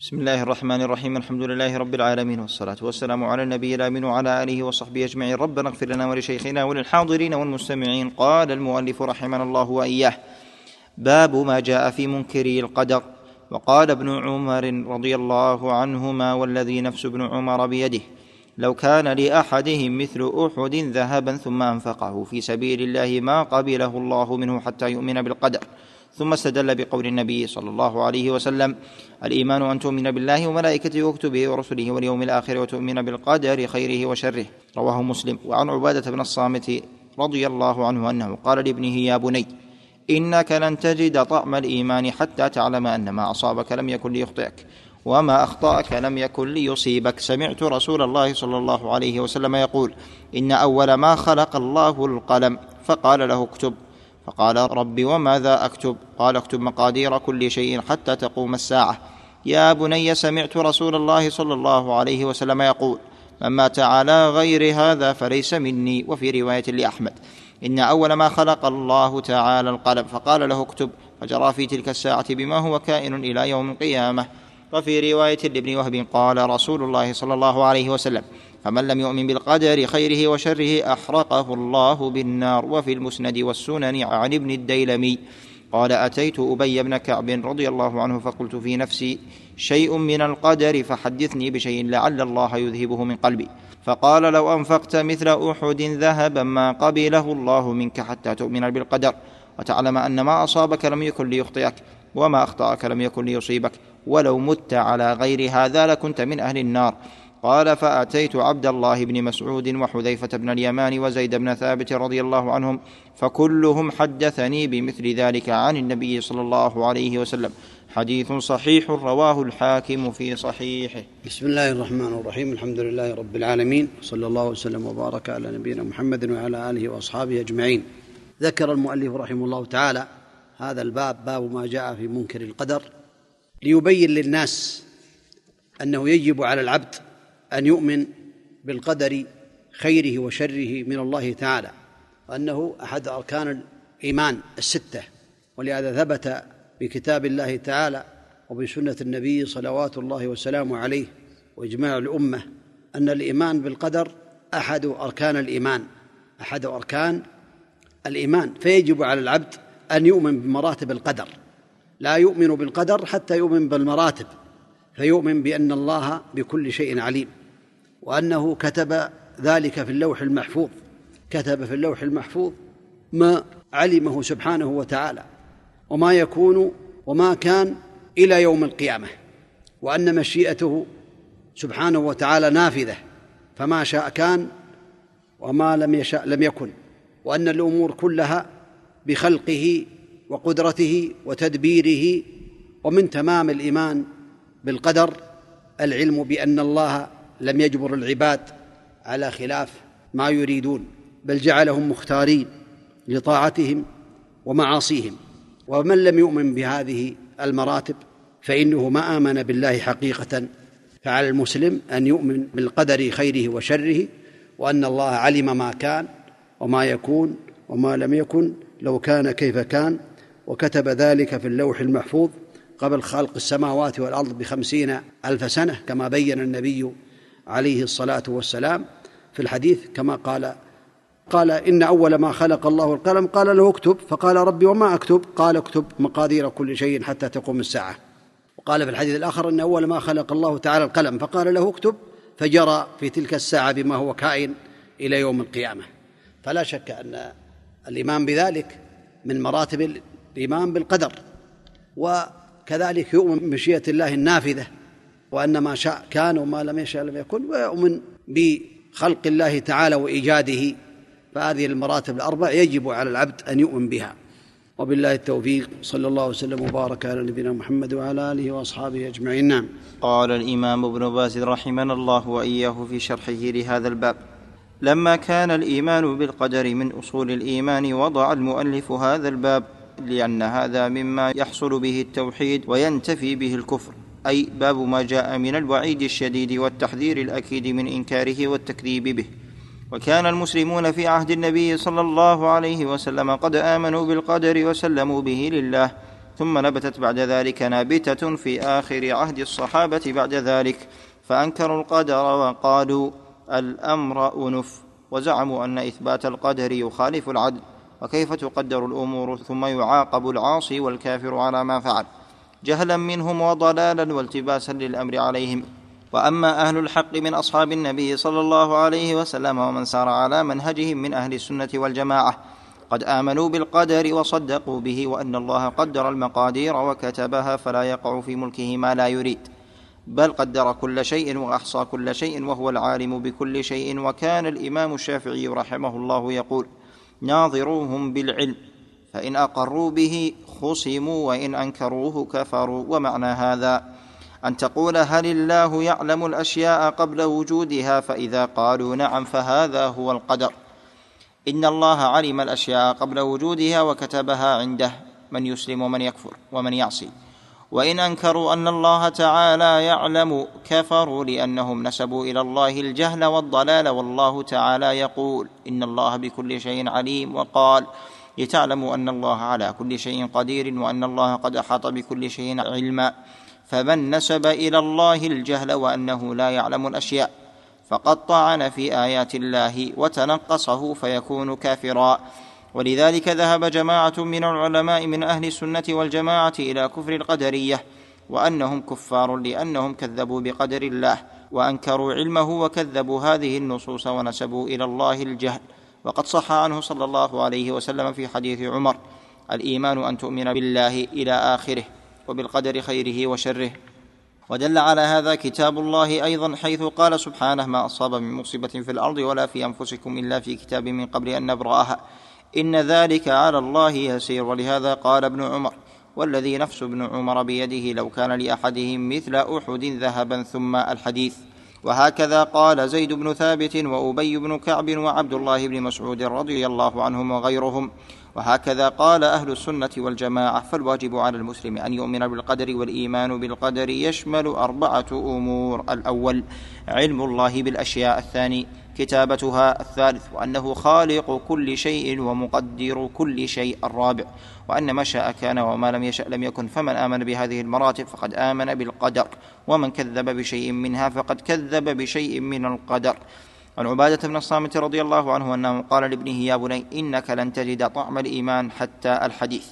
بسم الله الرحمن الرحيم. الحمد لله رب العالمين، والصلاة والسلام على النبي الأمين وعلى آله وصحبه أجمعين. ربنا اغفر لنا ولشيخنا وللحاضرين والمستمعين. قال المؤلف رحمنا الله وإياه: باب ما جاء في منكري القدر. وقال ابن عمر رضي الله عنهما: والذي نفس ابن عمر بيده لو كان لأحدهم مثل أحد ذهبا ثم أنفقه في سبيل الله ما قبله الله منه حتى يؤمن بالقدر. ثم استدل بقول النبي صلى الله عليه وسلم: الإيمان أن تؤمن بالله وملائكته وكتبه ورسله واليوم الآخر وتؤمن بالقدر خيره وشره. رواه مسلم. وعن عبادة بن الصامت رضي الله عنه أنه قال لابنه: يا بني، إنك لن تجد طعم الإيمان حتى تعلم أن ما أصابك لم يكن ليخطئك وما أخطأك لم يكن ليصيبك. سمعت رسول الله صلى الله عليه وسلم يقول: إن أول ما خلق الله القلم، فقال له: اكتب. فقال: ربي، وماذا أكتب؟ قال: اكتب مقادير كل شيء حتى تقوم الساعة. يا بني، سمعت رسول الله صلى الله عليه وسلم يقول: من مات على غير هذا فليس مني. وفي رواية لأحمد: إن أول ما خلق الله تعالى القلم، فقال له: اكتب، فجرى في تلك الساعة بما هو كائن إلى يوم القيامة. وفي رواية لابن وهب قال رسول الله صلى الله عليه وسلم: فمن لم يؤمن بالقدر خيره وشره أحرقه الله بالنار. وفي المسند والسنن عن ابن الديلمي قال: أتيت أبي بن كعب رضي الله عنه فقلت في نفسي: شيء من القدر، فحدثني بشيء لعل الله يذهبه من قلبي. فقال: لو أنفقت مثل أحد ذهبا ما قبله الله منك حتى تؤمن بالقدر وتعلم أن ما أصابك لم يكن ليخطئك وما أخطأك لم يكن ليصيبك، ولو مت على غير هذا لكنت من أهل النار. قال: فأتيت عبد الله بن مسعود وحذيفة بن اليمان وزيد بن ثابت رضي الله عنهم، فكلهم حدثني بمثل ذلك عن النبي صلى الله عليه وسلم. حديث صحيح رواه الحاكم في صحيحه. بسم الله الرحمن الرحيم. الحمد لله رب العالمين، صلى الله وسلم وبارك على نبينا محمد وعلى آله وأصحابه أجمعين. ذكر المؤلف رحمه الله تعالى هذا الباب، باب ما جاء في منكر القدر، ليبين للناس أنه يجب على العبد أن يؤمن بالقدر خيره وشره من الله تعالى، وأنه أحد أركان الإيمان الستة. ولهذا ثبت بكتاب الله تعالى وبسنة النبي صلوات الله وسلامه عليه وإجماع الأمة أن الإيمان بالقدر أحد أركان الإيمان، أحد أركان الإيمان. فيجب على العبد أن يؤمن بمراتب القدر، لا يؤمن بالقدر حتى يؤمن بالمراتب، فيؤمن بأن الله بكل شيء عليم، وأنه كتب ذلك في اللوح المحفوظ، كتب في اللوح المحفوظ ما علمه سبحانه وتعالى وما يكون وما كان إلى يوم القيامة، وأن مشيئته سبحانه وتعالى نافذة، فما شاء كان وما لم يشاء لم يكن، وأن الأمور كلها بخلقه وقدرته وتدبيره. ومن تمام الإيمان بالقدر العلم بأن الله لم يجبر العباد على خلاف ما يريدون، بل جعلهم مختارين لطاعتهم ومعاصيهم. ومن لم يؤمن بهذه المراتب فإنه ما آمن بالله حقيقة. فعلى المسلم أن يؤمن بالقدر خيره وشره، وأن الله علم ما كان وما يكون وما لم يكن، لو كان كيف كان، وكتب ذلك في اللوح المحفوظ قبل خلق السماوات والأرض ب50,000 سنة، كما بيّن النبي عليه الصلاة والسلام في الحديث، كما قال إن أول ما خلق الله القلم، قال له: اكتب. فقال: ربي، وما أكتب؟ قال: اكتب مقادير كل شيء حتى تقوم الساعة. وقال في الحديث الآخر: إن أول ما خلق الله تعالى القلم، فقال له: اكتب، فجرى في تلك الساعة بما هو كائن إلى يوم القيامة. فلا شك أن الإيمان بذلك من مراتب الإيمان بالقدر. وكذلك يؤمن بمشيئة الله النافذة، وأن ما شاء كان وما لم يشاء لم يكن، ويؤمن بخلق الله تعالى وإيجاده. فهذه المراتب الأربع يجب على العبد أن يؤمن بها. وبالله التوفيق، صلى الله وسلم وبارك على نبينا محمد وعلى آله وأصحابه أجمعين. نعم. قال الإمام ابن باز رحمنا الله وإياه في شرحه لهذا الباب: لما كان الإيمان بالقدر من أصول الإيمان وضع المؤلف هذا الباب، لأن هذا مما يحصل به التوحيد وينتفي به الكفر، أي باب ما جاء من الوعيد الشديد والتحذير الأكيد من إنكاره والتكذيب به. وكان المسلمون في عهد النبي صلى الله عليه وسلم قد آمنوا بالقدر وسلموا به لله، ثم نبتت بعد ذلك نابتة في آخر عهد الصحابة بعد ذلك، فأنكروا القدر وقالوا الأمر أنف، وزعموا أن إثبات القدر يخالف العدل، وكيف تقدر الأمور ثم يعاقب العاصي والكافر على ما فعل جهلا منهم وضلالا والتباسا للأمر عليهم. وأما أهل الحق من أصحاب النبي صلى الله عليه وسلم ومن سار على منهجهم من أهل السنة والجماعة قد آمنوا بالقدر وصدقوا به، وأن الله قدر المقادير وكتبها فلا يقع في ملكه ما لا يريد، بل قدر كل شيء وأحصى كل شيء وهو العالم بكل شيء. وكان الإمام الشافعي رحمه الله يقول: ناظروهم بالعلم، فإن أقروا به خصموا وإن أنكروه كفروا. ومعنى هذا أن تقول: هل الله يعلم الأشياء قبل وجودها؟ فإذا قالوا نعم فهذا هو القدر. إن الله علم الأشياء قبل وجودها وكتبها عنده، من يسلم ومن يكفر ومن يعصي. وإن أنكروا أن الله تعالى يعلم كفروا، لأنهم نسبوا إلى الله الجهل والضلال، والله تعالى يقول: إن الله بكل شيء عليم، وقال: لتعلموا أن الله على كل شيء قدير وأن الله قد أحاط بكل شيء علما. فمن نسب إلى الله الجهل وأنه لا يعلم الأشياء فقد طعن في آيات الله وتنقصه فيكون كافرا. ولذلك ذهب جماعة من العلماء من أهل السنة والجماعة إلى كفر القدرية، وأنهم كفار لأنهم كذبوا بقدر الله وأنكروا علمه وكذبوا هذه النصوص ونسبوا إلى الله الجهل. وقد صح عنه صلى الله عليه وسلم في حديث عمر: الإيمان أن تؤمن بالله إلى آخره وبالقدر خيره وشره. ودل على هذا كتاب الله أيضا، حيث قال سبحانه: ما أصاب من مصيبة في الأرض ولا في أنفسكم إلا في كتاب من قبل أن نبرأها إن ذلك على الله يسير. ولهذا قال ابن عمر: والذي نفس ابن عمر بيده لو كان لأحدهم مثل أحد ذهبا. ثم الحديث. وهكذا قال زيد بن ثابت وأبي بن كعب وعبد الله بن مسعود رضي الله عنهم وغيرهم. وهكذا قال أهل السنة والجماعة. فالواجب على المسلم أن يؤمن بالقدر، والإيمان بالقدر يشمل 4 أمور: الأول علم الله بالأشياء، الثاني كتابتها، الثالث وأنه خالق كل شيء ومقدر كل شيء، الرابع وأن ما شاء كان وما لم يشأ لم يكن. فمن آمن بهذه المراتب فقد آمن بالقدر، ومن كذب بشيء منها فقد كذب بشيء من القدر. عن عبادة بن الصامت رضي الله عنه أنه قال لابنه: يا بني، إنك لن تجد طعم الإيمان حتى الحديث،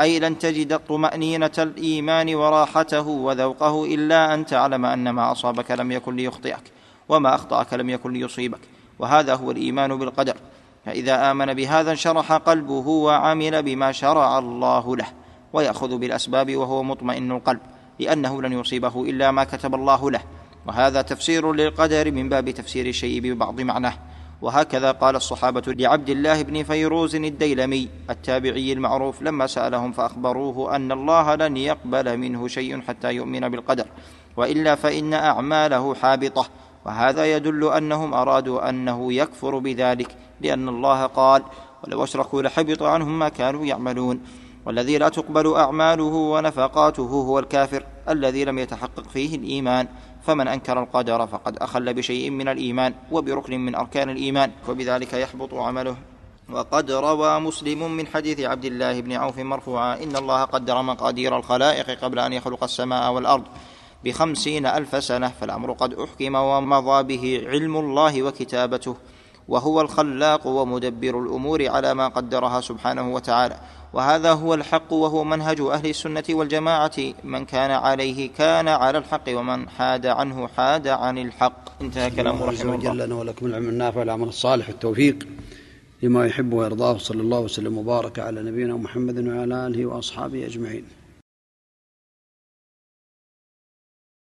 أي لن تجد طمأنينة الإيمان وراحته وذوقه إلا أن تعلم أن ما أصابك لم يكن ليخطئك، وما أخطأك لم يكن ليصيبك. وهذا هو الإيمان بالقدر، فإذا آمن بهذا انشرح قلبه وعمل بما شرع الله له، ويأخذ بالأسباب وهو مطمئن القلب، لأنه لن يصيبه إلا ما كتب الله له. وهذا تفسير للقدر من باب تفسير الشيء ببعض معناه. وهكذا قال الصحابة لعبد الله بن فيروز الديلمي التابعي المعروف لما سألهم فأخبروه أن الله لن يقبل منه شيء حتى يؤمن بالقدر، وإلا فإن أعماله حابطة. وهذا يدل أنهم أرادوا أنه يكفر بذلك، لأن الله قال: ولو أشركوا لحبط عنهم ما كانوا يعملون. والذي لا تقبل أعماله ونفقاته هو الكافر الذي لم يتحقق فيه الإيمان. فمن أنكر القدر فقد أخل بشيء من الإيمان وبركن من أركان الإيمان، وبذلك يحبط عمله. وقد روى مسلم من حديث عبد الله بن عوف مرفوعا: إن الله قدر مقادير الخلائق قبل أن يخلق السماء والأرض ب50,000 سنة، فالأمر قد أحكم ومضى به علم الله وكتابته، وهو الخلاق ومدبر الأمور على ما قدرها سبحانه وتعالى. وهذا هو الحق، وهو منهج أهل السنة والجماعة، من كان عليه كان على الحق، ومن حاد عنه حاد عن الحق. انتهى كلامه رحمه الله. لنا ولكم العمل النافع والعمل الصالح والتوفيق لما يحب ويرضاه، صلى الله وسلم وبارك على نبينا محمد وعلى آله وأصحابه أجمعين.